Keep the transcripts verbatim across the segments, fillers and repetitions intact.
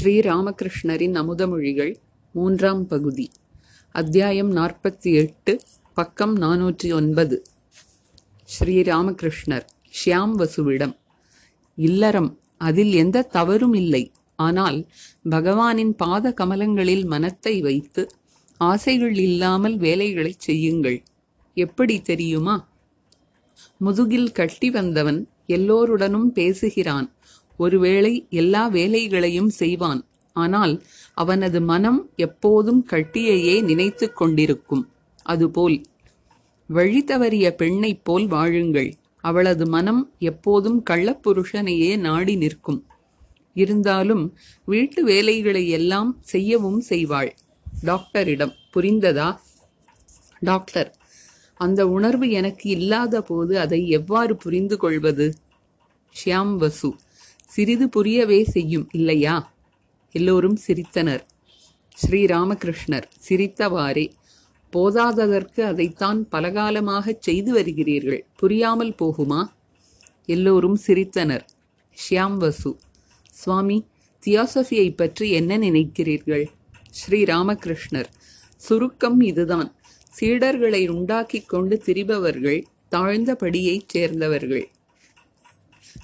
ஸ்ரீராமகிருஷ்ணரின் அமுதமொழிகள் மூன்றாம் பகுதி, அத்தியாயம் நாற்பத்தி எட்டு, பக்கம் நாநூற்றி ஒன்பது. ஸ்ரீராமகிருஷ்ணர் ஷியாம் வசுவிடம்: இல்லறம், அதில் எந்த தவறும் இல்லை. ஆனால் பகவானின் பாத கமலங்களில் மனத்தை வைத்து ஆசைகள் இல்லாமல் வேலைகளை செய்யுங்கள். எப்படி தெரியுமா? முதுகில் கட்டி வந்தவன் எல்லோருடனும் பேசுகிறான், ஒருவேளை எல்லா வேலைகளையும் செய்வான். ஆனால் அவனது மனம் எப்போதும் கட்டியையே நினைத்து கொண்டிருக்கும். அதுபோல் வழி தவறிய பெண்ணை போல் வாழுங்கள். அவளது மனம் எப்போதும் கள்ளப்புருஷனையே நாடி நிற்கும். இருந்தாலும் வீட்டு வேலைகளை எல்லாம் செய்யவும் செய்வாள். டாக்டரிடம்: புரிந்ததா டாக்டர்? அந்த உணர்வு எனக்கு இல்லாத போது அதை எவ்வாறு புரிந்து கொள்வது? ஷியாம் வசு: சிறிது புரியவே செய்யும், இல்லையா? எல்லோரும் சிரித்தனர். ஸ்ரீராமகிருஷ்ணர் சிரித்தவாறே: போதாததற்கு அதைத்தான் பலகாலமாக செய்து வருகிறீர்கள், புரியாமல் போகுமா? எல்லோரும் சிரித்தனர். ஷியாம் வசு: சுவாமி, தியோசபியை பற்றி என்ன நினைக்கிறீர்கள்? ஸ்ரீராமகிருஷ்ணர்: சுருக்கம் இதுதான், சீடர்களை உண்டாக்கி கொண்டு திரிபவர்கள் தாழ்ந்த படியைச் சேர்ந்தவர்கள்.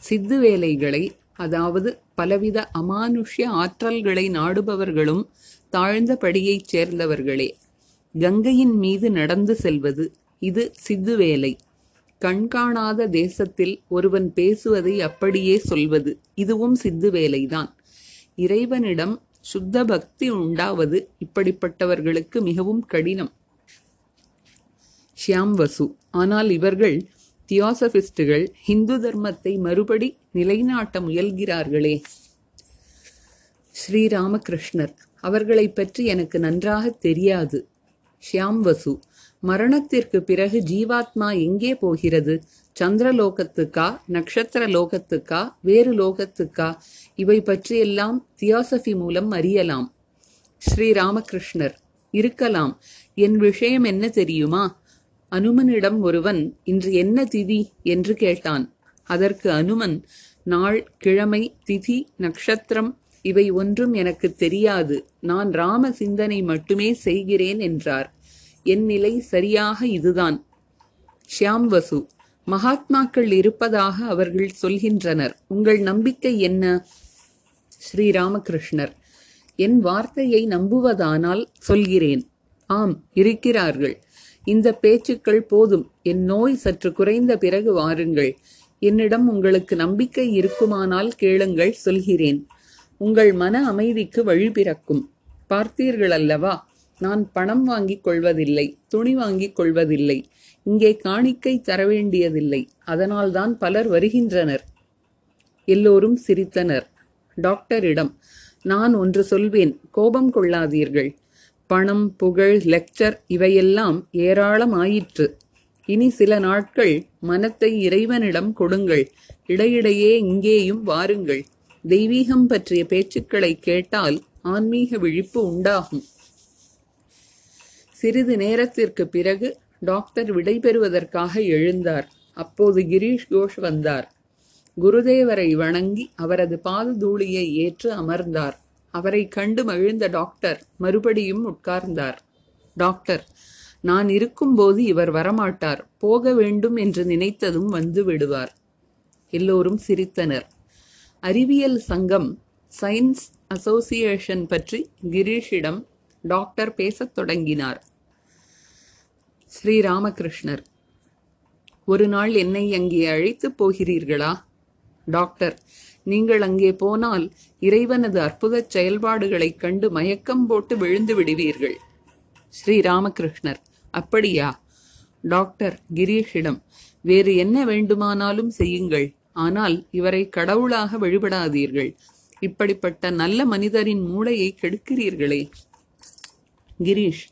சித்து வேலைகளை, அதாவது பலவித அமானுஷ்ய ஆற்றல்களை நாடுபவர்களும் தாழ்ந்தபடியைச் சேர்ந்தவர்களே. கங்கையின் மீது நடந்து செல்வது, இது சித்து வேலை. கண்காணாத தேசத்தில் ஒருவன் பேசுவதை அப்படியே சொல்வது, இதுவும் சித்து வேலைதான். இறைவனிடம் சுத்த பக்தி உண்டாவது இப்படிப்பட்டவர்களுக்கு மிகவும் கடினம். ஷியாம் வசு: ஆனால் இவர்கள் தியோசபிஸ்டுகள் ஹிந்து தர்மத்தை மறுபடி நிலைநாட்ட முயல்கிறார்களே. ஸ்ரீராமகிருஷ்ணர்: அவர்களை பற்றி எனக்கு நன்றாக தெரியாது. ஷியாம் வசு: மரணத்திற்கு பிறகு ஜீவாத்மா எங்கே போகிறது? சந்திரலோகத்துக்கா, நட்சத்திர லோகத்துக்கா, வேறு லோகத்துக்கா? இவை பற்றியெல்லாம் தியோசபி மூலம் அறியலாம். ஸ்ரீராமகிருஷ்ணர்: இருக்கலாம். என் விஷயம் என்ன தெரியுமா? அனுமனிடம் ஒருவன் இன்று என்ன திதி என்று கேட்டான். அதற்கு அனுமன்: நாள், கிழமை, திதி, நட்சத்திரம் இவை ஒன்றும் எனக்கு தெரியாது, நான் ராம சிந்தனை மட்டுமே செய்கிறேன் என்றார். என் நிலை சரியாக இதுதான். ஷியாம் வசு: மகாத்மாக்கள் இருப்பதாக அவர்கள் சொல்கின்றனர், உங்கள் நம்பிக்கை என்ன? ஸ்ரீராமகிருஷ்ணர்: என் வார்த்தையை நம்புவதானால் சொல்கிறேன். ஆம், இருக்கிறார்கள். இந்த பேச்சுக்கள் போதும். என் நோய் சற்று குறைந்த பிறகு வாருங்கள். என்னிடம் உங்களுக்கு நம்பிக்கை இருக்குமானால் கேளுங்கள், சொல்கிறேன். உங்கள் மன அமைதிக்கு வழி பிறக்கும். பார்த்தீர்கள் அல்லவா, நான் பணம் வாங்கிக் கொள்வதில்லை, துணி வாங்கிக் கொள்வதில்லை, இங்கே காணிக்கை தர வேண்டியதில்லை. அதனால்தான் பலர் வருகின்றனர். எல்லோரும் சிரித்தனர். டாக்டரிடம்: நான் ஒன்று சொல்வேன், கோபம் கொள்ளாதீர்கள். பணம், புகழ், லெக்சர் இவையெல்லாம் ஏராளமாயிற்று. இனி சில நாட்கள் மனத்தை இறைவனிடம் கொடுங்கள். இடையிடையே இங்கேயும் வாருங்கள். தெய்வீகம் பற்றிய பேச்சுக்களை கேட்டால் ஆன்மீக விழிப்பு உண்டாகும். சிறிது நேரத்திற்கு பிறகு டாக்டர் விடைபெறுவதற்காக எழுந்தார். அப்போது கிரீஷ் கோஷ் வந்தார். குருதேவரை வணங்கி அவரது பாத தூளியை ஏற்று அமர்ந்தார். அவரை கண்டு மகிழ்ந்த டாக்டர் மறுபடியும் உட்கார்ந்தார். டாக்டர்: நான் இருக்கும்போது இவர் வரமாட்டார், போக வேண்டும் என்று நினைத்ததும் வந்து விடுவார். எல்லோரும் சிரித்தனர். அறிவியல் சங்கம் சயின்ஸ் அசோசியேஷன் பற்றி கிரீஷிடம் டாக்டர் பேசத் தொடங்கினார். ஸ்ரீராமகிருஷ்ணர்: ஒரு நாள் என்னை அங்கே அழைத்து போகிறீர்களா? டாக்டர்: நீங்கள் அங்கே போனால் இறைவனது அற்புத செயல்பாடுகளை கண்டு மயக்கம் போட்டு விழுந்து விடுவீர்கள். ஸ்ரீராமகிருஷ்ணர்: அப்படியா? டாக்டர் கிரீஷிடம்: வேறு என்ன வேண்டுமானாலும் செய்யுங்கள், ஆனால் இவரை கடவுளாக வழிபடாதீர்கள். இப்படிப்பட்ட நல்ல மனிதரின் மூளையை கெடுக்கிறீர்களே. கிரீஷ்: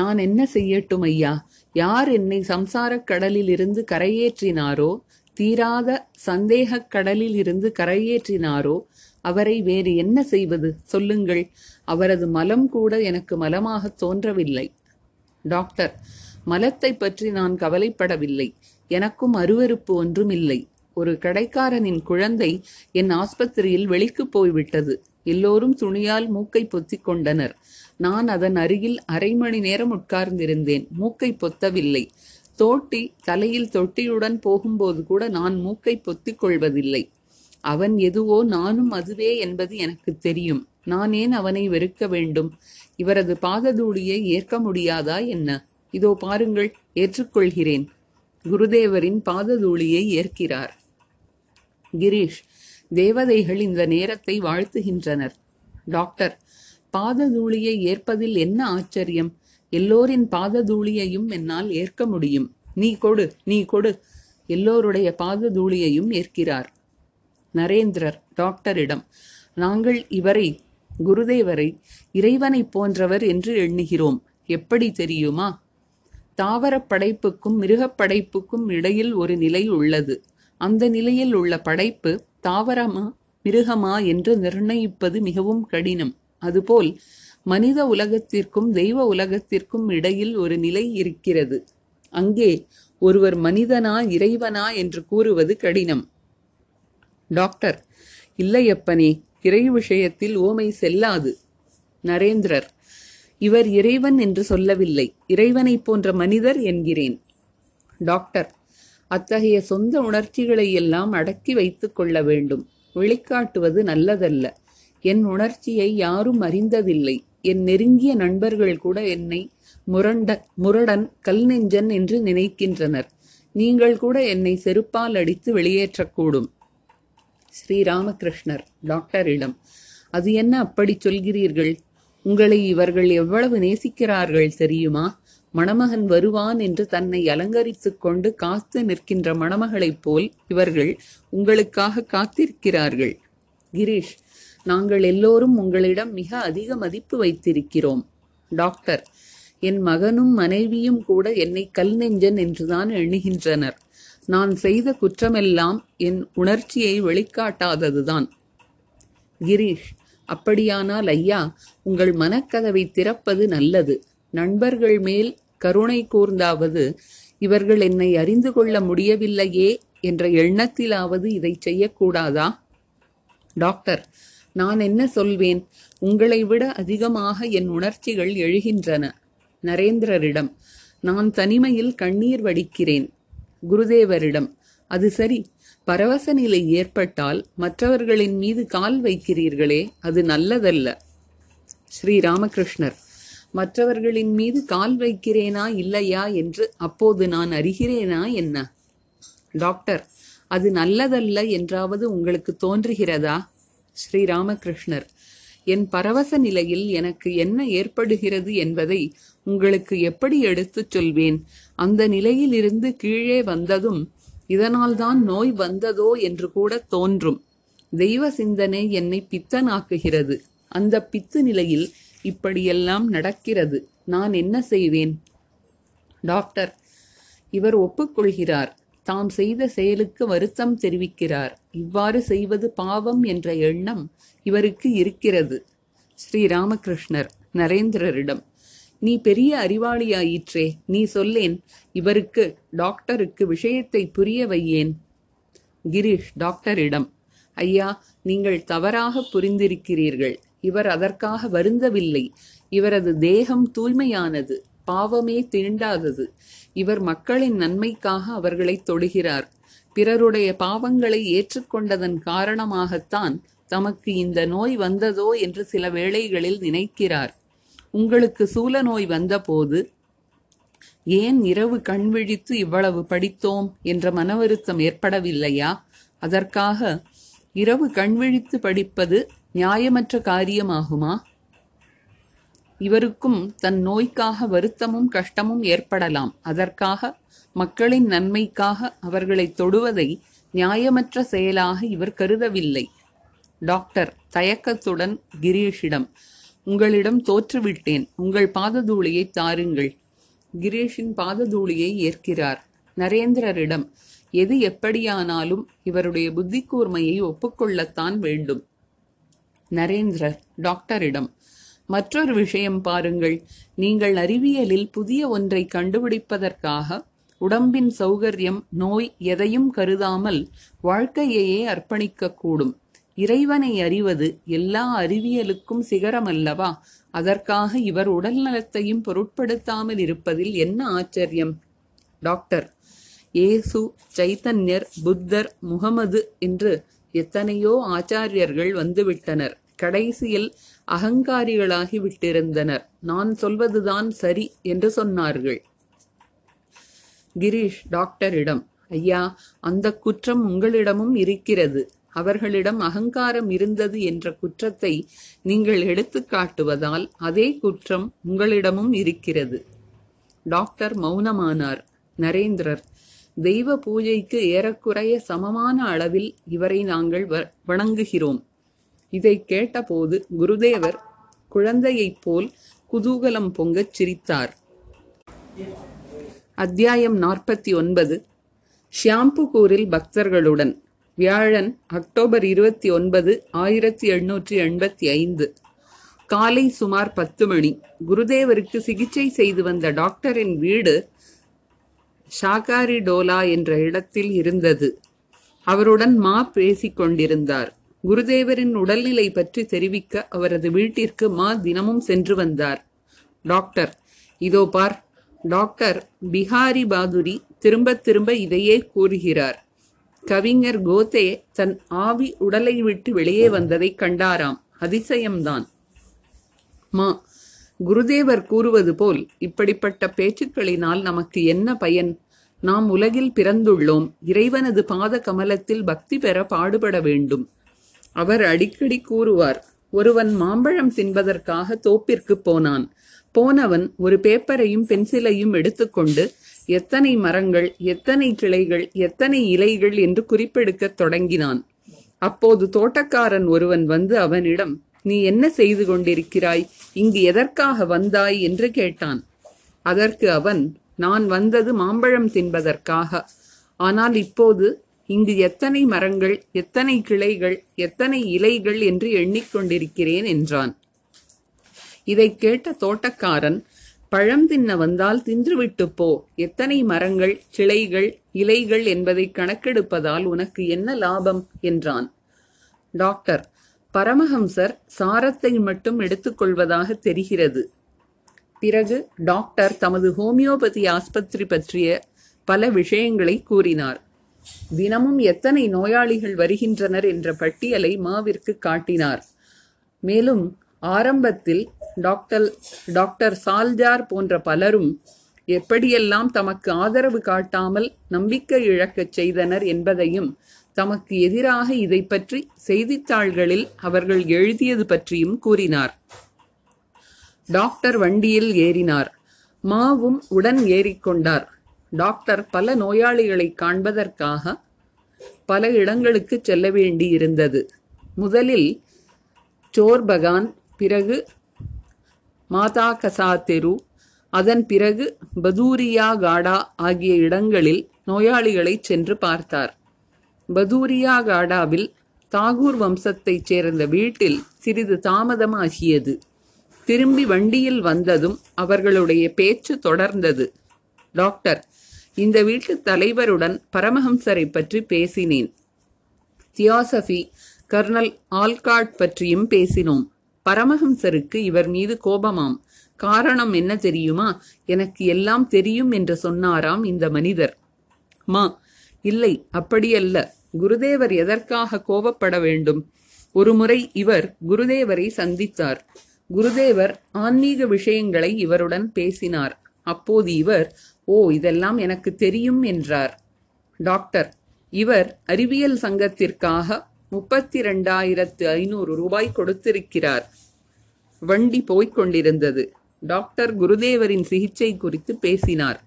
நான் என்ன செய்யட்டும் ஐயா? யார் என்னை சம்சாரக் கடலில் இருந்து கரையேற்றினாரோ, தீராத சந்தேகக் கடலில் இருந்து கரையேற்றினாரோ, அவரை வேறு என்ன செய்வது? சொல்லுங்கள். அவரது மலம் கூட எனக்கு மலமாக தோன்றவில்லை. டாக்டர்: மலத்தை பற்றி நான் கவலைப்படவில்லை, எனக்கும் அருவருப்பு ஒன்றும் இல்லை. ஒரு கடைக்காரனின் குழந்தை என் ஆஸ்பத்திரியில் வெளிக்கு போய்விட்டது. எல்லோரும் துணியால் மூக்கை பொத்திக் கொண்டனர். நான் அதன் அருகில் அரை மணி நேரம் உட்கார்ந்திருந்தேன். மூக்கை பொத்தவில்லை. தோட்டி தலையில் தொட்டியுடன் போகும்போது கூட நான் மூக்கை பொத்திக் கொள்வதில்லை. அவன் எதுவோ நானும் அதுவே என்பது எனக்கு தெரியும். நான் ஏன் அவனை வெறுக்க வேண்டும்? இவரது பாததூளியை ஏற்க முடியாதா என்ன? இதோ பாருங்கள், ஏற்றுக்கொள்கிறேன். குருதேவரின் பாததூளியை ஏற்கிறார். கிரீஷ், தேவதைகள் இந்த நேரத்தை வாழ்த்துகின்றனர். டாக்டர், பாததூளியை ஏற்பதில் என்ன ஆச்சரியம்? எல்லோரின் பாததூளியையும் என்னால் ஏற்க முடியும். நீ கொடு, நீ கொடு. எல்லோருடைய பாததூளியையும் ஏற்கிறார். நரேந்திரர் டாக்டரிடம், நாங்கள் இவரை, குருதேவரை, இறைவனை போன்றவர் என்று எண்ணுகிறோம். எப்படி தெரியுமா? தாவர படைப்புக்கும் மிருகப் படைப்புக்கும் இடையில் ஒரு நிலை உள்ளது. அந்த நிலையில் உள்ள படைப்பு தாவரமா மிருகமா என்று நிர்ணயிப்பது மிகவும் கடினம். அதுபோல் மனித உலகத்திற்கும் தெய்வ உலகத்திற்கும் இடையில் ஒரு நிலை இருக்கிறது. அங்கே ஒருவர் மனிதனா இறைவனா என்று கூறுவது கடினம். டாக்டர், இல்லையப்பனே, இறை விஷயத்தில் ஓமை செல்லாது. நரேந்திரர், இவர் இறைவன் என்று சொல்லவில்லை, இறைவனை போன்ற மனிதர் என்கிறேன். டாக்டர், அத்தகைய சொந்த உணர்ச்சிகளை எல்லாம் அடக்கி வைத்து கொள்ள வேண்டும். வெளிக்காட்டுவது நல்லதல்ல. என் உணர்ச்சியை யாரும் அறிந்ததில்லை. என் நெருங்கிய நண்பர்கள் கூட என்னை முரண்ட முரடன் கல் நெஞ்சன் என்று நினைக்கின்றனர். நீங்கள் கூட என்னை செருப்பால் அடித்து வெளியேற்றக்கூடும். ஸ்ரீராமகிருஷ்ணர் டாக்டரிடம், அது என்ன அப்படி சொல்கிறீர்கள்? உங்களை இவர்கள் எவ்வளவு நேசிக்கிறார்கள் தெரியுமா? மணமகன் வருவான் என்று தன்னை அலங்கரித்து கொண்டு காத்து நிற்கின்ற மணமகளைப் போல் இவர்கள் உங்களுக்காக காத்திருக்கிறார்கள். கிரீஷ், நாங்கள் எல்லோரும் உங்களிடம் மிக அதிக மதிப்பு வைத்திருக்கிறோம். டாக்டர், என் மகனும் மனைவியும் கூட என்னை கல் நெஞ்சன் என்றுதான் எண்ணுகின்றனர். நான் செய்த குற்றமெல்லாம் என் உணர்ச்சியை வெளிக்காட்டாததுதான். கிரீஷ், அப்படியானால் ஐயா, உங்கள் மனக்கதவை திறப்பது நல்லது. நண்பர்கள் மேல் கருணை கூர்ந்தாவது இவர்கள் என்னை அறிந்து கொள்ள முடியவில்லையே என்ற எண்ணத்திலாவது இதை செய்யக்கூடாதா? டாக்டர், நான் என்ன சொல்வேன்? உங்களை விட அதிகமாக என் உணர்ச்சிகள் எழுகின்றன. நரேந்திரரிடம், நான் தனிமையில் கண்ணீர் வடிக்கிறேன். குருதேவரிடம், அது சரி, பரவச நிலை ஏற்பட்டால் மற்றவர்களின் மீது கால் வைக்கிறீர்களே, அது நல்லதல்ல. ஸ்ரீராமகிருஷ்ணர், மற்றவர்களின் மீது கால் வைக்கிறேனா இல்லையா என்று அப்போது நான் அறிகிறேனா என்ன? டாக்டர், அது நல்லதல்ல என்றாவது உங்களுக்கு தோன்றுகிறதா? ஸ்ரீராமகிருஷ்ணர், என் பரவச நிலையில் எனக்கு என்ன ஏற்படுகிறது என்பதை உங்களுக்கு எப்படி எடுத்துச் சொல்வேன்? அந்த நிலையிலிருந்து கீழே வந்ததும் இதனால்தான் நோய் வந்ததோ என்று கூட தோன்றும். தெய்வ சிந்தனை என்னை பித்தனாக்குகிறது. அந்த பித்து நிலையில் இப்படியெல்லாம் நடக்கிறது. நான் என்ன செய்வேன்? டாக்டர், இவர் ஒப்புக்கொள்கிறார். தாம் செய்த செயலுக்கு வருத்தம் தெரிவிக்கிறார். இவ்வாறு செய்வது பாவம் என்ற எண்ணம் இவருக்கு இருக்கிறது. ஸ்ரீராமகிருஷ்ணர் நரேந்திரரிடம், நீ பெரிய அறிவாளியாயிற்றே, நீ சொல்லேன். இவருக்கு, டாக்டருக்கு விஷயத்தை புரிய வையேன். கிரீஷ் டாக்டரிடம், ஐயா, நீங்கள் தவறாக புரிந்திருக்கிறீர்கள். இவர் அதற்காக வருந்தவில்லை. இவரது தேகம் தூய்மையானது, பாவமே தீண்டாதது. இவர் மக்களின் நன்மைக்காக அவர்களை தொடுகிறார். பிறருடைய பாவங்களை ஏற்றுக்கொண்டதன் காரணமாகத்தான் தமக்கு இந்த நோய் வந்ததோ என்று சில வேளைகளில் நினைக்கிறார். உங்களுக்கு சூல நோய் வந்தபோது ஏன் இரவு கண்விழித்து இவ்வளவு படித்தோம் என்ற மன வருத்தம் ஏற்படவில்லையா? அதற்காக இரவு கண்விழித்து படிப்பது நியாயமற்ற காரியமாகுமா? இவருக்கும் தன் நோய்க்காக வருத்தமும் கஷ்டமும் ஏற்படலாம். அதற்காக மக்களின் நன்மைக்காக அவர்களை தொடுவதை நியாயமற்ற செயலாக இவர் கருதவில்லை. டாக்டர் தயக்கத்துடன் கிரீஷிடம், உங்களிடம் தோற்றுவிட்டேன், உங்கள் பாததூளியை தாருங்கள். கிரீஷின் பாததூளியை ஏற்கிறார். நரேந்திரரிடம், எது எப்படியானாலும் இவருடைய புத்தி கூர்மையை ஒப்புக்கொள்ளத்தான் வேண்டும். நரேந்திரர் டாக்டரிடம், மற்றொரு விஷயம் பாருங்கள். நீங்கள் அறிவியலில் புதிய ஒன்றை கண்டுபிடிப்பதற்காக உடம்பின் சௌகரியம் நோய் எதையும் கருதாமல் வாழ்க்கையையே அர்ப்பணிக்கக்கூடும். இறைவனை அறிவது எல்லா அறிவியலுக்கும் சிகரமல்லவா? அதற்காக இவர் உடல் நலத்தையும் பொருட்படுத்தாமல் இருப்பதில் என்ன ஆச்சரியம்? டாக்டர், ஏசு, சைத்தன்யர், புத்தர், முகமது என்று எத்தனையோ ஆச்சாரியர்கள் வந்துவிட்டனர். கடைசியில் அகங்காரிகளாகி விட்டிருந்தனர். நான் சொல்வதுதான் சரி என்று சொன்னார்கள். கிரீஷ் டாக்டரிடம், ஐயா, அந்த குற்றம் உங்களிடமும் இருக்கிறது. அவர்களிடம் அகங்காரம் இருந்தது என்ற குற்றத்தை நீங்கள் எடுத்து காட்டுவதால் அதே குற்றம் உங்களிடமும் இருக்கிறது. டாக்டர் மௌனமானார். நரேந்திரர், தெய்வ பூஜைக்கு ஏறக்குறைய சமமான அளவில் இவரை நாங்கள் வணங்குகிறோம். இதை கேட்டபோது குருதேவர் குழந்தையைப் போல் குதூகலம் பொங்கச் சிரித்தார். அத்தியாயம் நாற்பத்தி ஒன்பது. ஷியாம்புகூரில் பக்தர்களுடன். வியாழன், அக்டோபர் இருபத்தி ஒன்பது ஆயிரத்தி எண்ணூற்றி எண்பத்தி ஐந்து காலை சுமார் பத்து மணி. குருதேவருக்கு சிகிச்சை செய்து வந்த டாக்டரின் வீடு ஷாகாரி டோலா என்ற இடத்தில் இருந்தது. அவருடன் மா பேசிக் கொண்டிருந்தார். குருதேவரின் உடல்நிலை பற்றி தெரிவிக்க அவரது வீட்டிற்கு மா தினமும் சென்று வந்தார். டாக்டர், இதோ பார். டாக்டர் பிஹாரி பாதுரி திரும்ப திரும்ப இதையே கூறுகிறார். கவிஞர் கோதே தன் ஆவி உடலை விட்டு வெளியே வந்ததை கண்டாராம். அதிசயம்தான். மா, குருதேவர் கூறுவது போல் இப்படிப்பட்ட பேச்சுக்களினால் நமக்கு என்ன பயன்? நாம் உலகில் பிறந்துள்ளோம். இறைவனது பாத கமலத்தில் பக்தி பெற பாடுபட வேண்டும். அவர் அடிக்கடி கூறுவார், ஒருவன் மாம்பழம் தின்பதற்காக தோப்பிற்கு போனான். போனவன் ஒரு பேப்பரையும் பென்சிலையும் எடுத்துக்கொண்டு எத்தனை மரங்கள், எத்தனை கிளைகள், எத்தனை இலைகள் என்று குறிப்பெடுக்க தொடங்கினான். அப்போது தோட்டக்காரன் ஒருவன் வந்து அவனிடம், நீ என்ன செய்து கொண்டிருக்கிறாய், இங்கு எதற்காக வந்தாய் என்று கேட்டான். அதற்கு அவன், நான் வந்தது மாம்பழம் தின்பதற்காக. ஆனால் இப்போது இங்கு எத்தனை மரங்கள், எத்தனை கிளைகள், எத்தனை இலைகள் என்று எண்ணிக்கொண்டிருக்கிறேன் என்றான். இதை கேட்ட தோட்டக்காரன், பழம் தின்ன வந்தால் தின்றுவிட்டு போ. எத்தனை மரங்கள், கிளைகள், இலைகள் என்பதை கணக்கெடுப்பதால் உனக்கு என்ன லாபம் என்றான். டாக்டர், பரமஹம்சர் சாரத்தை மட்டும் எடுத்துக்கொள்வதாக தெரிகிறது. பிறகு டாக்டர் தமது ஹோமியோபதி ஆஸ்பத்திரி பற்றிய பல விஷயங்களை கூறினார். தினமும் எத்தனை நோயாளிகள் வருகின்றனர் என்ற பட்டியலை மாவிற்கு காட்டினார். மேலும் ஆரம்பத்தில் டாக்டர் டாக்டர் சால்ஜார் போன்ற பலரும் எப்படியெல்லாம் தமக்கு ஆதரவு காட்டாமல் நம்பிக்கை இழக்கச் செய்தனர் என்பதையும், தமக்கு எதிராக இதை பற்றி செய்தித்தாள்களில் அவர்கள் எழுதியது பற்றியும் கூறினார். டாக்டர் வண்டியில் ஏறினார். மாவும் உடன் ஏறிக்கொண்டார். டாக்டர் பல நோயாளிகளை காண்பதற்காக பல இடங்களுக்கு செல்ல வேண்டியிருந்தது. முதலில் சோர்பகான், பிறகு மாதா கசா தெரு, அதன் பிறகு பதூரியா காடா ஆகிய இடங்களில் நோயாளிகளை சென்று பார்த்தார். பதூரியா காடாவில் தாகூர் வம்சத்தைச் சேர்ந்த வீட்டில் சிறிது தாமதமாகியது. திரும்பி வண்டியில் வந்ததும் அவர்களுடைய பேச்சு தொடர்ந்தது. டாக்டர், இந்த வீட்டு தலைவருடன் பரமஹம்சரை பற்றி பேசினேன். தியோசபி கர்னல் ஆல்காட் பற்றியும் பேசினோம். பரமஹம்சருக்கு இவர் மீது கோபமாம். காரணம் என்ன தெரியுமா? எனக்கு எல்லாம் தெரியும் என்று சொன்னாராம் இந்த மனிதர். மா, இல்லை, அப்படியல்ல. குருதேவர் எதற்காக கோபப்பட வேண்டும்? ஒரு முறை இவர் குருதேவரை சந்தித்தார். குருதேவர் ஆன்மீக விஷயங்களை இவருடன் பேசினார். அப்போது இவர், ஓ, இதெல்லாம் எனக்கு தெரியும் என்றார். டாக்டர், இவர் அறிவியல் சங்கத்திற்காக முப்பத்தி இரண்டாயிரத்து ஐநூறு ரூபாய் கொடுத்திருக்கிறார். வண்டி போய்கொண்டிருந்தது. டாக்டர் குருதேவரின் சிகிச்சை குறித்து பேசினார்.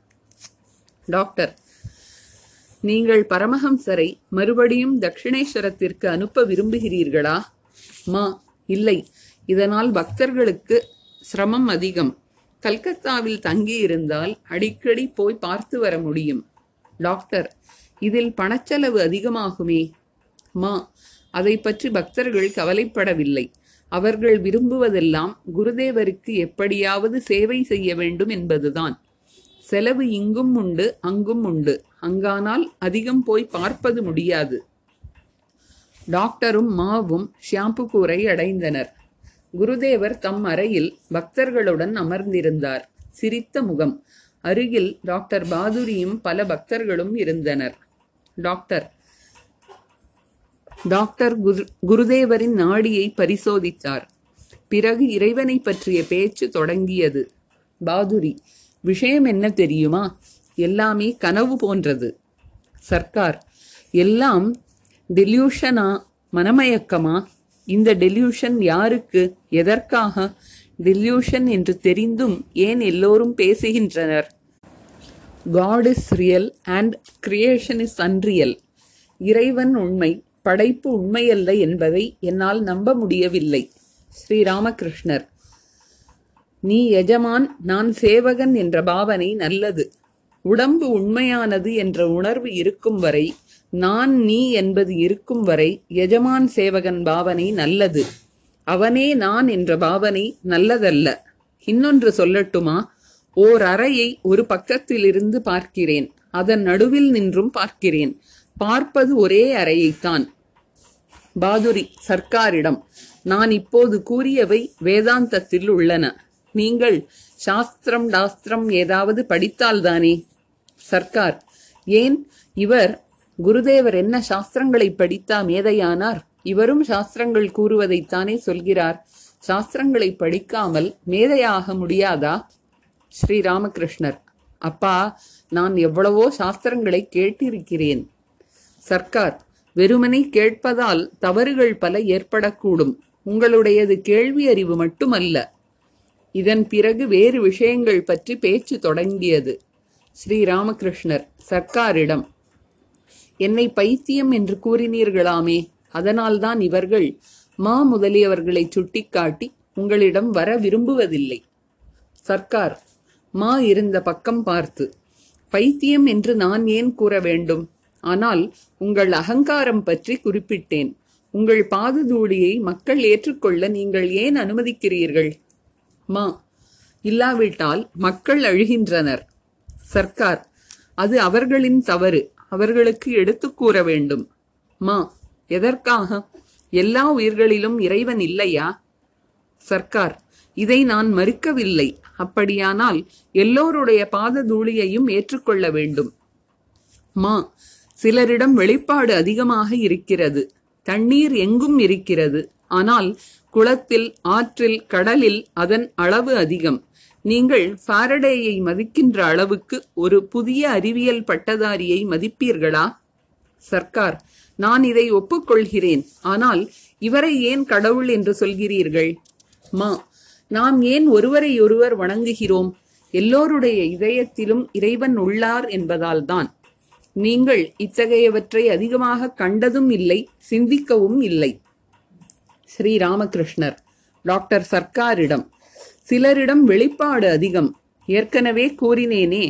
டாக்டர், நீங்கள் பரமஹம்சரை மறுபடியும் தட்சிணேஸ்வரத்திற்கு அனுப்ப விரும்புகிறீர்களா? மா, இல்லை. இதனால் பக்தர்களுக்கு சிரமம் அதிகம். கல்கத்தாவில் தங்கியிருந்தால் அடிக்கடி போய் பார்த்து வர முடியும். டாக்டர், இதில் பணச்செலவு அதிகமாகுமே? மா, அதை பற்றி பக்தர்கள் கவலைப்படவில்லை. அவர்கள் விரும்புவதெல்லாம் குருதேவருக்கு எப்படியாவது சேவை செய்ய வேண்டும் என்பதுதான். செலவு இங்கும் உண்டு, அங்கும் உண்டு. அங்கானால் அதிகம் போய் பார்ப்பது முடியாது. டாக்டரும் மாவும் சியாம்புகூரை அடைந்தனர். குருதேவர் தம் அறையில் பக்தர்களுடன் அமர்ந்திருந்தார். சிரித்த முகம். அருகில் டாக்டர் பாதுரியும் பல பக்தர்களும் இருந்தனர். டாக்டர் டாக்டர் குரு குருதேவரின் நாடியை பரிசோதித்தார். பிறகு இறைவனை பற்றிய பேச்சு தொடங்கியது. பாதுரி: விஷயம் என்ன தெரியுமா? எல்லாமே கனவு போன்றது. சர்க்கார்: எல்லாம் டெலியூஷனா, மனமயக்கமா? இந்த டெலியூஷன் யாருக்கு, எதற்காக டெலியூஷன் என்று தெரிந்தும் ஏன் எல்லோரும் பேசுகின்றனர்? God is real and creation is unreal. இறைவன் உண்மை, படைப்பு உண்மையல்ல என்பதை என்னால் நம்ப முடியவில்லை. ஸ்ரீராமகிருஷ்ணர்: நீ எஜமான், நான் சேவகன் என்ற பாவனை நல்லது. உடம்பு உண்மையானது என்ற உணர்வு இருக்கும் வரை, நான் நீ என்பது இருக்கும் வரை எஜமான் சேவகன் பாவனை நல்லது. அவனே நான் என்ற பாவனை நல்லதல்ல. இன்னொன்று சொல்லட்டுமா? ஓர் அறையை ஒரு பக்கத்திலிருந்து பார்க்கிறேன், அதன் நடுவில் நின்றும் பார்க்கிறேன். பார்ப்பது ஒரே அறையைத்தான். பாதுரி சர்க்காரிடம்: நான் இப்போது கூறியவை வேதாந்தத்தில் உள்ளன. நீங்கள் சாஸ்திரம் டாஸ்திரம் ஏதாவது படித்தால்தானே? சர்க்கார்: ஏன், இவர் குருதேவர் என்ன சாஸ்திரங்களை படித்தா மேதையானார்? இவரும் சாஸ்திரங்கள் கூறுவதைத்தானே சொல்கிறார். சாஸ்திரங்களை படிக்காமல் மேதையாக முடியாதா? ஸ்ரீராமகிருஷ்ணர்: அப்பா, நான் எவ்வளவோ சாஸ்திரங்களை கேட்டிருக்கிறேன். சர்க்கார்: வெறுமனை கேட்பதால் தவறுகள் பல ஏற்படக்கூடும். உங்களுடையது கேள்வி அறிவு மட்டுமல்ல. இதன் பிறகு வேறு விஷயங்கள் பற்றி பேச்சு தொடங்கியது. ஸ்ரீராமகிருஷ்ணர் சர்க்காரிடம்: என்னை பைத்தியம் என்று கூறினீர்களாமே, அதனால்தான் இவர்கள் மா முதலியவர்களை சுட்டிக்காட்டி உங்களிடம் வர விரும்புவதில்லை. சர்க்கார் மா இருந்த பக்கம் பார்த்து: பைத்தியம் என்று நான் ஏன் கூற வேண்டும்? ஆனால் உங்கள் அகங்காரம் பற்றி குறிப்பிட்டேன். உங்கள் பாததூளியை மக்கள் ஏற்றுக்கொள்ள நீங்கள் ஏன் அனுமதிக்கிறீர்கள்? மா: இல்லாவிட்டால் மக்கள் அழுகின்றனர். சர்க்கார்: அது அவர்களின் தவறு. அவர்களுக்கு எடுத்து கூற வேண்டும். மா: எதற்காக? எல்லா உயிர்களிலும் இறைவன் இல்லையா? சர்க்கார்: இதை நான் மறுக்கவில்லை. அப்படியானால் எல்லோருடைய பாததூளியையும் ஏற்றுக்கொள்ள வேண்டும். மா: சிலரிடம் வெளிப்பாடு அதிகமாக இருக்கிறது. தண்ணீர் எங்கும் இருக்கிறது. ஆனால் குளத்தில், ஆற்றில், கடலில் அதன் அளவு அதிகம். நீங்கள் ஃபாரடேயை மதிக்கின்ற அளவுக்கு ஒரு புதிய அறிவியல் பட்டதாரியை மதிப்பீர்களா? சர்க்கார்: நான் இதை ஒப்புக்கொள்கிறேன். ஆனால் இவரை ஏன் கடவுள் என்று சொல்கிறீர்கள்? மா: நாம் ஏன் ஒருவரை ஒருவர் வணங்குகிறோம்? எல்லோருடைய இதயத்திலும் இறைவன் உள்ளார் என்பதால்தான். நீங்கள் இத்தகையவற்றை அதிகமாக கண்டதும் இல்லை, சிந்திக்கவும் இல்லை. ஸ்ரீராமகிருஷ்ணர் டாக்டர் சர்க்காரிடம்: சிலரிடம் வெளிப்பாடு அதிகம். ஏற்கனவே கூறினேனே,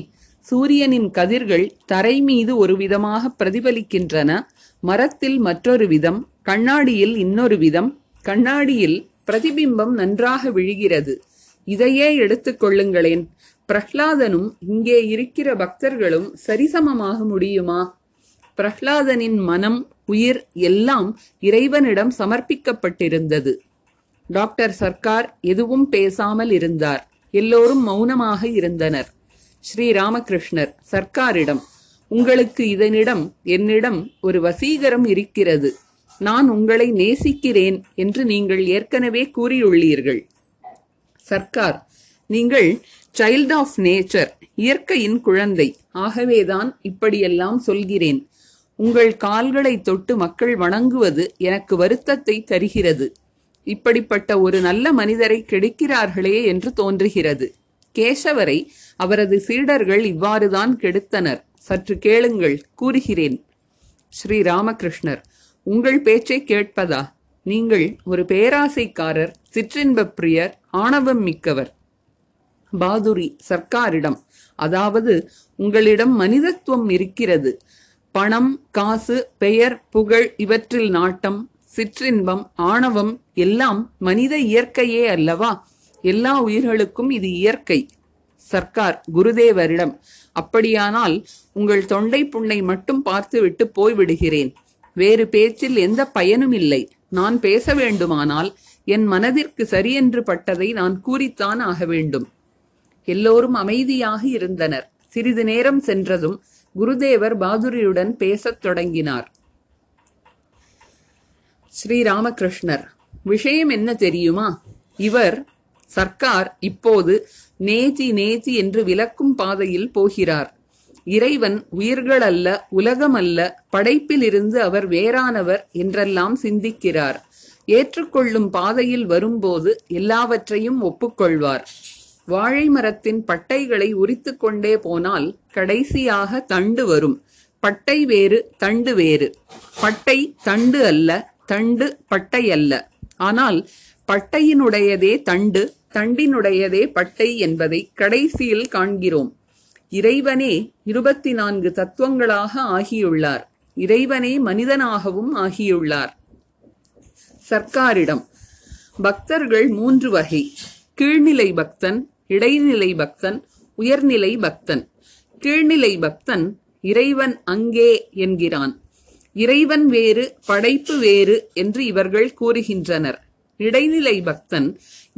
சூரியனின் கதிர்கள் தரை மீது ஒரு விதமாக பிரதிபலிக்கின்றன, மரத்தில் மற்றொரு விதம், கண்ணாடியில் இன்னொரு விதம். கண்ணாடியில் பிரதிபிம்பம் நன்றாக விழுகிறது. இதையே எடுத்துக்கொள்ளுங்களேன். பிரஹ்லாதனும் இங்கே இருக்கிற பக்தர்களும் சரிசமமாக முடியுமா? பிரஹ்லாதனின் மனம், உயிர் எல்லாம் இறைவனிடம் சமர்ப்பிக்கப்பட்டிருந்தது. டாக்டர் சர்க்கார் எதுவும் பேசாமல் இருந்தார். எல்லோரும் மௌனமாக இருந்தனர். ஸ்ரீராமகிருஷ்ணர் சர்க்காரிடம்: உங்களுக்கு இதனிடம் என்னிடம் ஒரு வசீகரம் இருக்கிறது. நான் உங்களை நேசிக்கிறேன் என்று நீங்கள் ஏற்கனவே கூறியுள்ளீர்கள். சர்க்கார்: நீங்கள் சைல்ட் ஆஃப் நேச்சர், இயற்கையின் குழந்தை. ஆகவேதான் இப்படியெல்லாம் சொல்கிறேன். உங்கள் கால்களை தொட்டு மக்கள் வணங்குவது எனக்கு வருத்தத்தை தருகிறது. இப்படிப்பட்ட ஒரு நல்ல மனிதரை கெடுக்கிறார்களே என்று தோன்றுகிறது. கேசவரை அவரது சீடர்கள் இவ்வாறுதான் கெடுத்தனர். சற்று கேளுங்கள், கூறுகிறேன். ஸ்ரீராமகிருஷ்ணர்: உங்கள் பேச்சை கேட்பதா? நீங்கள் ஒரு பேராசைக்காரர், சிற்றின்ப பிரியர், ஆணவம் மிக்கவர். பாதுரி சர்க்காரிடம்: அதாவது உங்களிடம் மனிதத்துவம் இருக்கிறது. பணம், காசு, பெயர், புகழ் இவற்றில் நாட்டம், சிற்றின்பம், ஆணவம் எல்லாம் மனித இயற்கையே அல்லவா? எல்லா உயிர்களுக்கும் இது இயற்கை. சர்க்கார் குருதேவரிடம்: அப்படியானால் உங்கள் தொண்டை புண்ணை மட்டும் பார்த்துவிட்டு போய்விடுகிறேன். வேறு பேச்சில் எந்த பயனும் இல்லை. நான் பேச வேண்டுமானால் என் மனதிற்கு சரியென்று பட்டதை நான் கூறித்தான் ஆக வேண்டும். எல்லோரும் அமைதியாக இருந்தனர். சிறிது நேரம் சென்றதும் குருதேவர் பாதுரியுடன் பேசத் தொடங்கினார். ஸ்ரீராமகிருஷ்ணர், விஷயம் என்ன தெரியுமா? இவர் சர்க்கார் இப்போது நேதி நேதி என்று விலக்கும் பாதையில் போகிறார். இறைவன் உயிர்கள் அல்ல, உலகம் அல்ல, படைப்பிலிருந்து அவர் வேறானவர் என்றெல்லாம் சிந்திக்கிறார். ஏற்றுக்கொள்ளும் பாதையில் வரும்போது எல்லாவற்றையும் ஒப்புக்கொள்வார். வாழை மரத்தின் பட்டைகளை உரித்து கொண்டே போனால் கடைசியாக தண்டு வரும். பட்டை வேறு, தண்டு வேறு. பட்டை தண்டு அல்ல, தண்டு பட்டை அல்ல. ஆனால் பட்டையினுடையதே தண்டு, தண்டினுடையதே பட்டை என்பதை கடைசியில் காண்கிறோம். இறைவனே இருபத்தி நான்கு தத்துவங்களாக ஆகியுள்ளார். இறைவனே மனிதனாகவும் ஆகியுள்ளார். சர்க்காரிடம் பக்தர்கள் மூன்று வகை: கீழ்நிலை பக்தன், இடைநிலை பக்தன், உயர்நிலை பக்தன். கீழ்நிலை பக்தன் இறைவன் அங்கே என்கிறான். இறைவன் வேறு, படைப்பு வேறு என்று இவர்கள் கூறுகின்றனர். இடைநிலை பக்தன்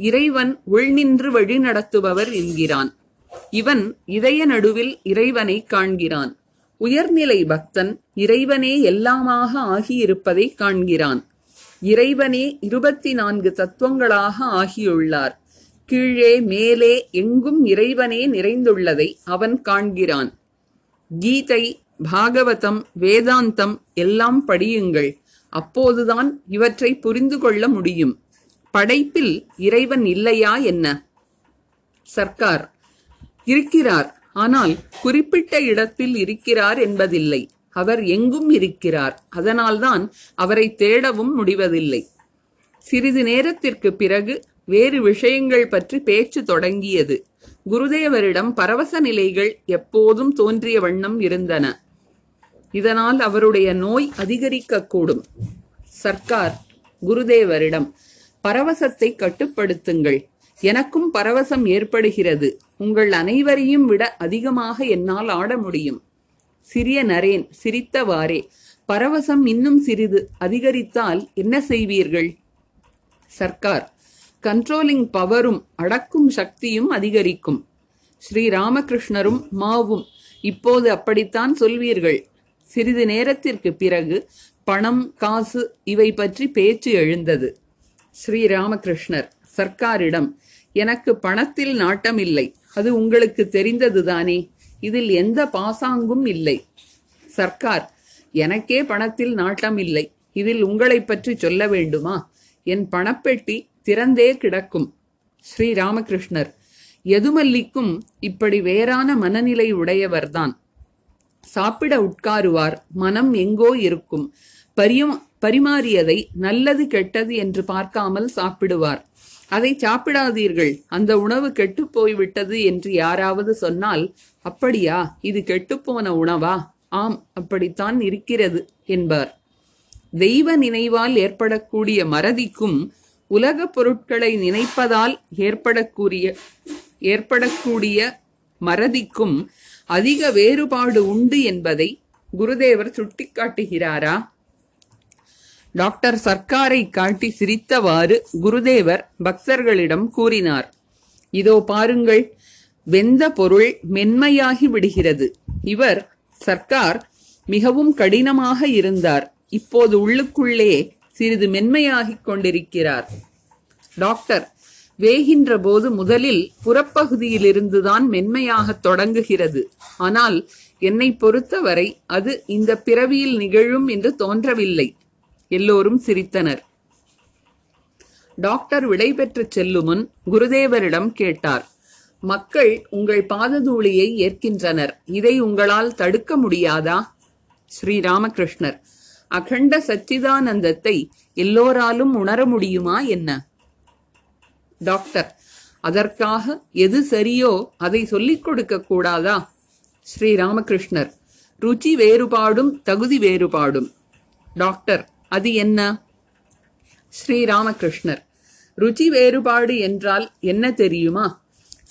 இறைவன் உள்நின்று வழி நடத்துபவர் என்கிறான். இவன் இதய நடுவில் இறைவனை காண்கிறான். உயர்நிலை பக்தன் இறைவனே எல்லாமாக ஆகியிருப்பதை காண்கிறான். இறைவனே இருபத்தி நான்கு தத்துவங்களாக ஆகியுள்ளார். கீழே மேலே எங்கும் இறைவனே நிறைந்துள்ளதை அவன் காண்கிறான். கீதை, பாகவதம், வேதாந்தம் எல்லாம் படியுங்கள். அப்போதுதான் இவற்றை புரிந்து கொள்ள முடியும். படைப்பில் இறைவன் இல்லையா என்ன? சர்க்கார்: இருக்கிறார், ஆனால் குறிப்பிட்ட இடத்தில் இருக்கிறார் என்பதில்லை. அவர் எங்கும் இருக்கிறார். அதனால்தான் அவரை தேடவும் முடிவதில்லை. சிறிது நேரத்திற்கு பிறகு வேறு விஷயங்கள் பற்றி பேச்சு தொடங்கியது. குருதேவரிடம் பரவச நிலைகள் எப்போதும் தோன்றிய வண்ணம் இருந்தன. இதனால் அவருடைய நோய் அதிகரிக்கக்கூடும். சர்க்கார் குருதேவரிடம்: பரவசத்தை கட்டுப்படுத்துங்கள். எனக்கும் பரவசம் ஏற்படுகிறது. உங்கள் அனைவரையும் விட அதிகமாக என்னால் ஆட முடியும். சிறிய நரேன் சிரித்தவாறே: பரவசம் இன்னும் சிறிது அதிகரித்தால் என்ன செய்வீர்கள்? சர்க்கார்: கண்ட்ரோலிங் பவரும் அடக்கும் சக்தியும் அதிகரிக்கும். ஸ்ரீராமகிருஷ்ணரும் மாவும் இப்போது அப்படித்தான் சொல்வீர்கள். சிறிது நேரத்திற்கு பிறகு பணம், காசு இவை பற்றி பேச்சு எழுந்தது. ஸ்ரீராமகிருஷ்ணர் சர்க்காரிடம்: எனக்கு பணத்தில் நாட்டம் இல்லை. அது உங்களுக்கு தெரிந்ததுதானே. இதில் எந்த பாசாங்கும் இல்லை. சர்க்கார்: எனக்கே பணத்தில் நாட்டம் இல்லை. இதில் உங்களை பற்றி சொல்ல வேண்டுமா? என் பணப்பெட்டி திறந்தே கிடக்கும். ஸ்ரீராமகிருஷ்ணர்: யதுமல்லிக்கும் இப்படி வேறான மனநிலை உடையவர்தான். சாப்பிட உட்காருவார், மனம் எங்கோ இருக்கும். பரியும் பரிமாறியதை நல்லது கெட்டது என்று பார்க்காமல் சாப்பிடுவார். அதை சாப்பிடாதீர்கள், அந்த உணவு கெட்டு போய்விட்டது என்று யாராவது சொன்னால், அப்படியா, இது கெட்டுப்போன உணவா? ஆம், அப்படித்தான் இருக்கிறது என்பார். தெய்வ நினைவால் ஏற்படக்கூடிய மறதிக்கும் உலக பொருட்களை நினைப்பதால் ஏற்படக்கூடிய ஏற்படக்கூடிய மறதிக்கும் அதிக வேறுபாடு உண்டு என்பதை குருதேவர் சுட்டிக்காட்டுகிறாரா? டாக்டர் சர்க்காரை காட்டி சிரித்தவாறு குருதேவர் பக்தர்களிடம் கூறினார்: இதோ பாருங்கள், வெந்த பொருள் மென்மையாகி விடுகிறது. இவர் சர்க்கார் மிகவும் கடினமாக இருந்தார். இப்போது உள்ளுக்குள்ளே சிறிது மென்மையாகிக் கொண்டிருக்கிறார். டாக்டர்: வேகின்ற போது முதலில் புறப்பகுதியிலிருந்துதான் மென்மையாக தொடங்குகிறது. ஆனால் என்னை பொறுத்தவரை அது இந்த பிறவியில் நிகழும் என்று தோன்றவில்லை. எல்லோரும் சிரித்தனர். டாக்டர் விடைபெற்று செல்லும் முன் குருதேவரிடம் கேட்டார்: மக்கள் உங்கள் பாததூளியை ஏற்கின்றனர். இதை உங்களால் தடுக்க முடியாதா? ஸ்ரீராமகிருஷ்ணர்: அகண்ட சச்சிதானந்தத்தை எல்லோராலும் உணர முடியுமா என்ன? டாக்டர்: அதற்காக எது சரியோ அதை சொல்லிக் கொடுக்க கூடாதா? ஸ்ரீராமகிருஷ்ணர்: ருச்சி வேறுபாடும் தகுதி வேறுபாடும். டாக்டர்: அது என்ன? ஸ்ரீராமகிருஷ்ணர்: ருச்சி வேறுபாடு என்றால் என்ன தெரியுமா?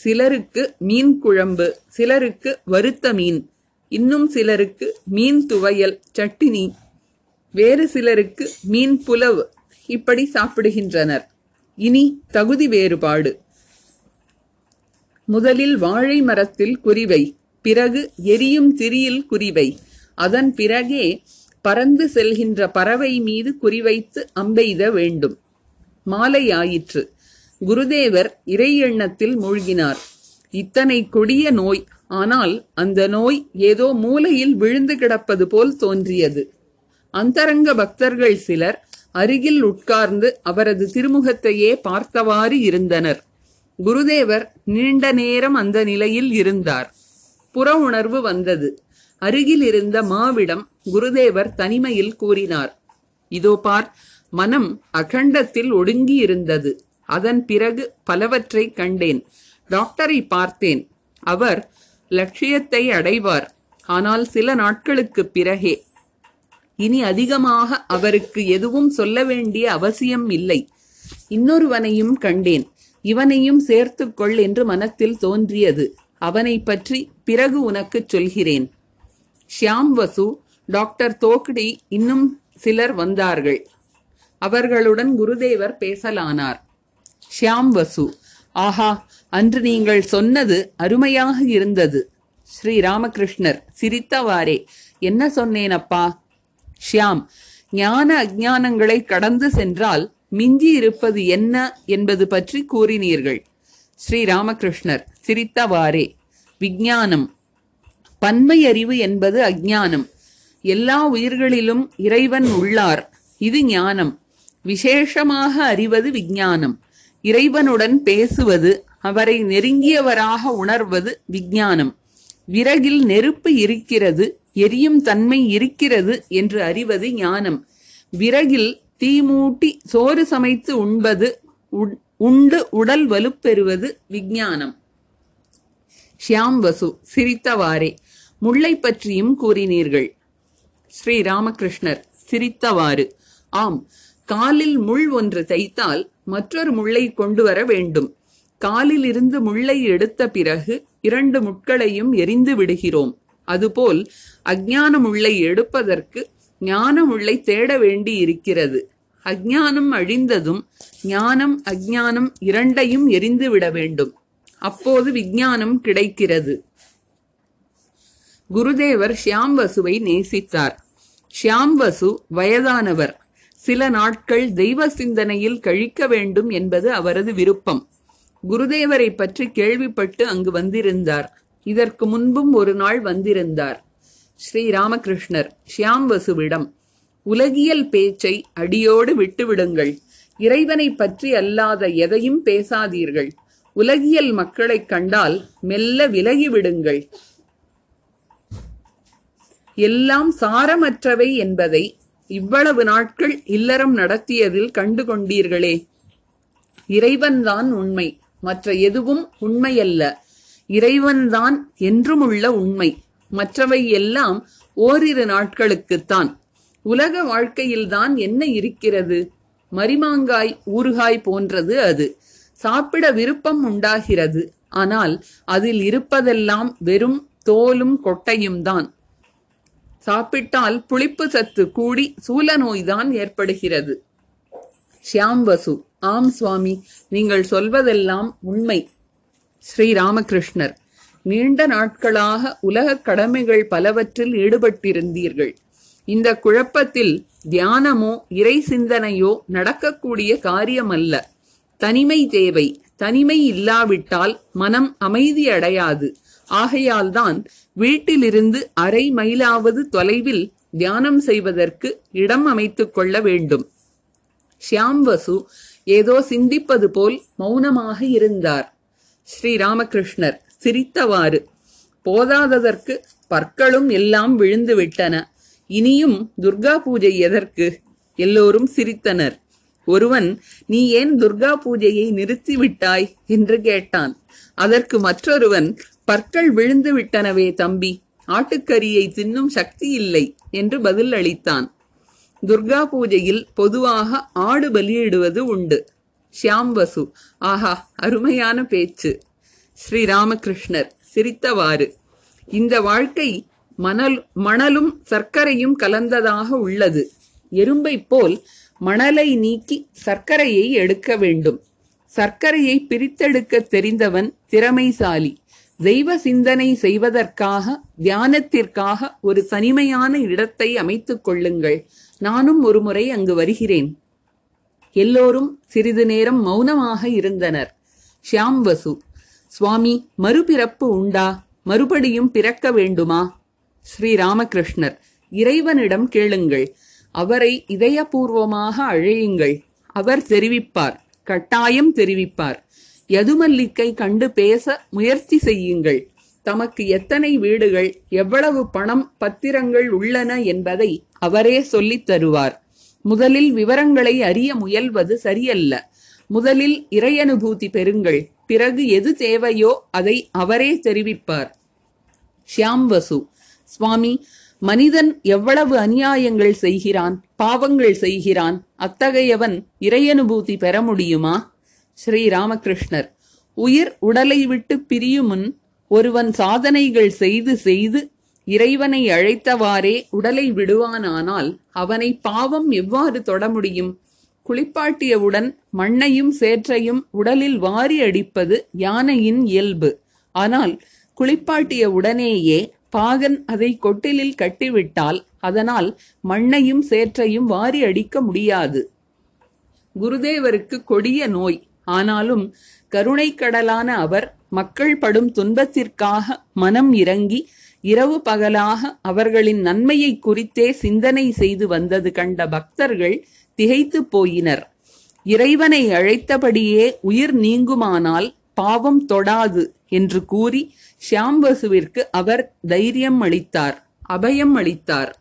சிலருக்கு மீன் குழம்பு, சிலருக்கு வறுத்த மீன், இன்னும் சிலருக்கு மீன் துவையல், சட்டினி. வேறு சிலருக்கு மீன் புலவு இப்படி சாப்பிடுகின்றனர். இனி தகுதி வேறுபாடு. முதலில் வாழை மரத்தில் குறிவை, பிறகு எரியும் திரியில் குறிவை, அதன் பிறகே பறந்து செல்கின்ற பறவை மீது குறிவைத்து அம்பெய்த வேண்டும். மாலை ஆயிற்று. குருதேவர் இறை எண்ணத்தில் மூழ்கினார். இத்தனை கொடிய நோய், ஆனால் அந்த நோய் ஏதோ மூலையில் விழுந்து கிடப்பது போல் தோன்றியது. அந்தரங்க பக்தர்கள் சிலர் அருகில் உட்கார்ந்து அவரது திருமுகத்தையே பார்த்தவாறு இருந்தனர். குருதேவர் நீண்ட நேரம் அந்த நிலையில் இருந்தார். புற உணர்வு வந்தது. அருகில் இருந்த மாவிடம் குருதேவர் தனிமையில் கூறினார், இதோ பார். மனம் அகண்டத்தில் ஒடுங்கி இருந்தது. அதன் பிறகு பலவற்றை கண்டேன். டாக்டரை பார்த்தேன். அவர் லட்சியத்தை அடைவார், ஆனால் சில நாட்களுக்கு பிறகே. இனி அதிகமாக அவருக்கு எதுவும் சொல்ல வேண்டிய அவசியம் இல்லை. இன்னொருவனையும் கண்டேன். இவனையும் சேர்த்துக்கொள் என்று மனத்தில் தோன்றியது. அவனை பற்றி பிறகு உனக்கு சொல்கிறேன். ஷியாம் வசு, டாக்டர் தோக்டி, இன்னும் சிலர் வந்தார்கள். அவர்களுடன் குருதேவர் பேசலானார். ஷியாம் வசு: ஆஹா, அன்று நீங்கள் சொன்னது அருமையாக இருந்தது. ஸ்ரீராமகிருஷ்ணர் சிரித்தவாறே: என்ன சொன்னேன் அப்பா? ஷியாம்: ஞான அஜானங்களை கடந்து சென்றால் மிஞ்சி இருப்பது என்ன என்பது பற்றி கூறினீர்கள். ஸ்ரீராமகிருஷ்ணர் சிரித்தவாறே: விஞ்ஞானம். பன்மையறிவு என்பது அஜ்ஞானம். எல்லா உயிர்களிலும் இறைவன் உள்ளார், இது ஞானம். விசேஷமாக அறிவது விஞ்ஞானம். இறைவனுடன் பேசுவது, அவரை நெருங்கியவராக உணர்வது விஞ்ஞானம். விறகில் நெருப்பு இருக்கிறது, எரியும் தன்மை இருக்கிறது என்று அறிவது ஞானம். விறகில் தீமூட்டி சோறு சமைத்து உண்பது, உண்டு உடல் வலுப்பெறுவது விஞ்ஞானம். ஷியாம் வசு சிரித்தவாறே: முல்லை பற்றியும் கூறினீர்கள். ஸ்ரீராமகிருஷ்ணர் சிரித்தவாறு: ஆம், காலில் முள் ஒன்று தைத்தால் மற்றொரு முள்ளை கொண்டு வர வேண்டும். காலில் இருந்து முள்ளை எடுத்த பிறகு இரண்டு முட்களையும் எரிந்து விடுகிறோம். அதுபோல் அஞ்ஞான முள்ளை எடுப்பதற்கு ஞான முள்ளை தேட வேண்டி இருக்கிறது. அஞ்ஞானம் அழிந்ததும் ஞானம் அஞ்ஞானம் இரண்டையும் எரிந்து விட வேண்டும். அப்போது விஞ்ஞானம் கிடைக்கிறது. குருதேவர் ஷியாம் வசுவை நேசித்தார். ஷியாம் வசு வயதானவர். சில நாட்கள் தெய்வ சிந்தனையில் கழிக்க வேண்டும் என்பது அவரது விருப்பம். குருதேவரை பற்றி கேள்விப்பட்டு அங்கு வந்திருந்தார். இதற்கு முன்பும் ஒரு நாள் வந்திருந்தார். ஸ்ரீராமகிருஷ்ணர் ஷியாம் வசுவிடம்: உலகியல் பேச்சை அடியோடு விட்டுவிடுங்கள். இறைவனை பற்றி அல்லாத எதையும் பேசாதீர்கள். உலகியல் மக்களை கண்டால் மெல்ல விலகிவிடுங்கள். எல்லாம் சாரமற்றவை என்பதை இவ்வளவு நாட்கள் இல்லறம் நடத்தியதில் கண்டு கொண்டீர்களே. இறைவன்தான் உண்மை, மற்ற எதுவும் உண்மையல்ல. இறைவன்தான் என்றும் உள்ள உண்மை, மற்றவை எல்லாம் ஓரிரு நாட்களுக்குத்தான். உலக வாழ்க்கையில்தான் என்ன இருக்கிறது? மரிமாங்காய் ஊறுகாய் போன்றது. அது சாப்பிட விருப்பம் உண்டாகிறது, ஆனால் அதில் இருப்பதெல்லாம் வெறும் தோலும் கொட்டையும் தான். சாப்பிட்டால் புளிப்பு சத்து கூடி சூல நோய்தான் ஏற்படுகிறது. ஷியாம் வசு: ஆம் சுவாமி, நீங்கள் சொல்வதெல்லாம் உண்மை. ஸ்ரீராமகிருஷ்ணர்: நீண்ட நாட்களாக உலக கடமைகள் பலவற்றில் ஈடுபட்டிருந்தீர்கள். இந்த குழப்பத்தில் தியானமோ இறை சிந்தனையோ நடக்கக்கூடிய காரியம் அல்ல. தனிமை தேவை. தனிமை இல்லாவிட்டால் மனம் அமைதியடையாது. ஆகையால்தான் வீட்டிலிருந்து அரை மைலாவது தொலைவில் தியானம் செய்வதற்கு இடம் அமைத்து கொள்ள வேண்டும். ஷியாம் வசு ஏதோ சிந்திப்பது போல் மௌனமாக இருந்தார். ஸ்ரீராமகிருஷ்ணர் சிரித்தவாறு: போதாததற்கு பற்களும் எல்லாம் விழுந்துவிட்டன. இனியும் துர்கா பூஜை எதற்கு? எல்லோரும் சிரித்தனர். ஒருவன், நீ ஏன் துர்கா பூஜையை நிறுத்திவிட்டாய் என்று கேட்டான். அதற்கு மற்றொருவன், பற்கள் விழுந்து விட்டனவே தம்பி, ஆட்டுக்கரியை தின்னும் சக்தி இல்லை என்று பதில் அளித்தான். துர்கா பூஜையில் பொதுவாக ஆடு பலியிடுவது உண்டு. ஷியாம் வசு: ஆஹா, அருமையான பேச்சு. ஸ்ரீராமகிருஷ்ணர் சிரித்தவாறு: இந்த வாழ்க்கை மணல் மணலும் சர்க்கரையும் கலந்ததாக உள்ளது. எறும்பை போல் மணலை நீக்கி சர்க்கரையை எடுக்க வேண்டும். சர்க்கரையை பிரித்தெடுக்க தெரிந்தவன் திறமைசாலி. தெய்வ சிந்தனை செய்வதற்காக, தியானத்திற்காக ஒரு தனிமையான இடத்தை அமைத்துக் கொள்ளுங்கள். நானும் ஒருமுறை அங்கு வருகிறேன். எல்லோரும் சிறிது நேரம் மௌனமாக இருந்தனர். ஷியாம் வசு, சுவாமி, மறுபிறப்பு உண்டா? மறுபடியும் பிறக்க வேண்டுமா? ஸ்ரீராமகிருஷ்ணர், இறைவனிடம் கேளுங்கள். அவரை இதயபூர்வமாக அழையுங்கள். அவர் தெரிவிப்பார், கட்டாயம் தெரிவிப்பார். யதுமல்லிக்கை கண்டு பேச முயற்சி செய்யுங்கள். தமக்கு எத்தனை வீடுகள், எவ்வளவு பணம், பத்திரங்கள் உள்ளன என்பதை அவரே சொல்லித் தருவார். முதலில் விவரங்களை அறிய முயல்வது சரியல்ல. முதலில் இறையனுபூதி பெறுங்கள். பிறகு எது தேவையோ அதை அவரே தெரிவிப்பார். ஷியாம் வசு, சுவாமி, மனிதன் எவ்வளவு அநியாயங்கள் செய்கிறான், பாவங்கள் செய்கிறான். அத்தகையவன் இறையனுபூதி பெற முடியுமா? ஸ்ரீராமகிருஷ்ணர், உயிர் உடலை விட்டு பிரியுமுன் ஒருவன் சாதனைகள் செய்து செய்து இறைவனை அழைத்தவாறே உடலை விடுவானானால் அவனை பாவம் எவ்வாறு தொட முடியும்? குளிப்பாட்டியவுடன் மண்ணையும் சேற்றையும் உடலில் வாரி அடிப்பது யானையின் இயல்பு. ஆனால் குளிப்பாட்டிய உடனேயே பாகன் அதை கொட்டிலில் கட்டிவிட்டால் அதனால் மண்ணையும் சேற்றையும் வாரி அடிக்க முடியாது. குருதேவருக்கு கொடிய நோய். ஆனாலும் கருணை கடலான அவர் மக்கள் படும் துன்பத்திற்காக மனம் இறங்கி இரவு பகலாக அவர்களின் நன்மையை குறித்தே சிந்தனை செய்து வந்தது கண்ட பக்தர்கள் திகைத்து போயினர். இறைவனை அழைத்தபடியே உயிர் நீங்குமானால் பாவம் தொடாது என்று கூறி ஷியாம் வசுவிற்கு அவர் தைரியம் அளித்தார், அபயம் அளித்தார்.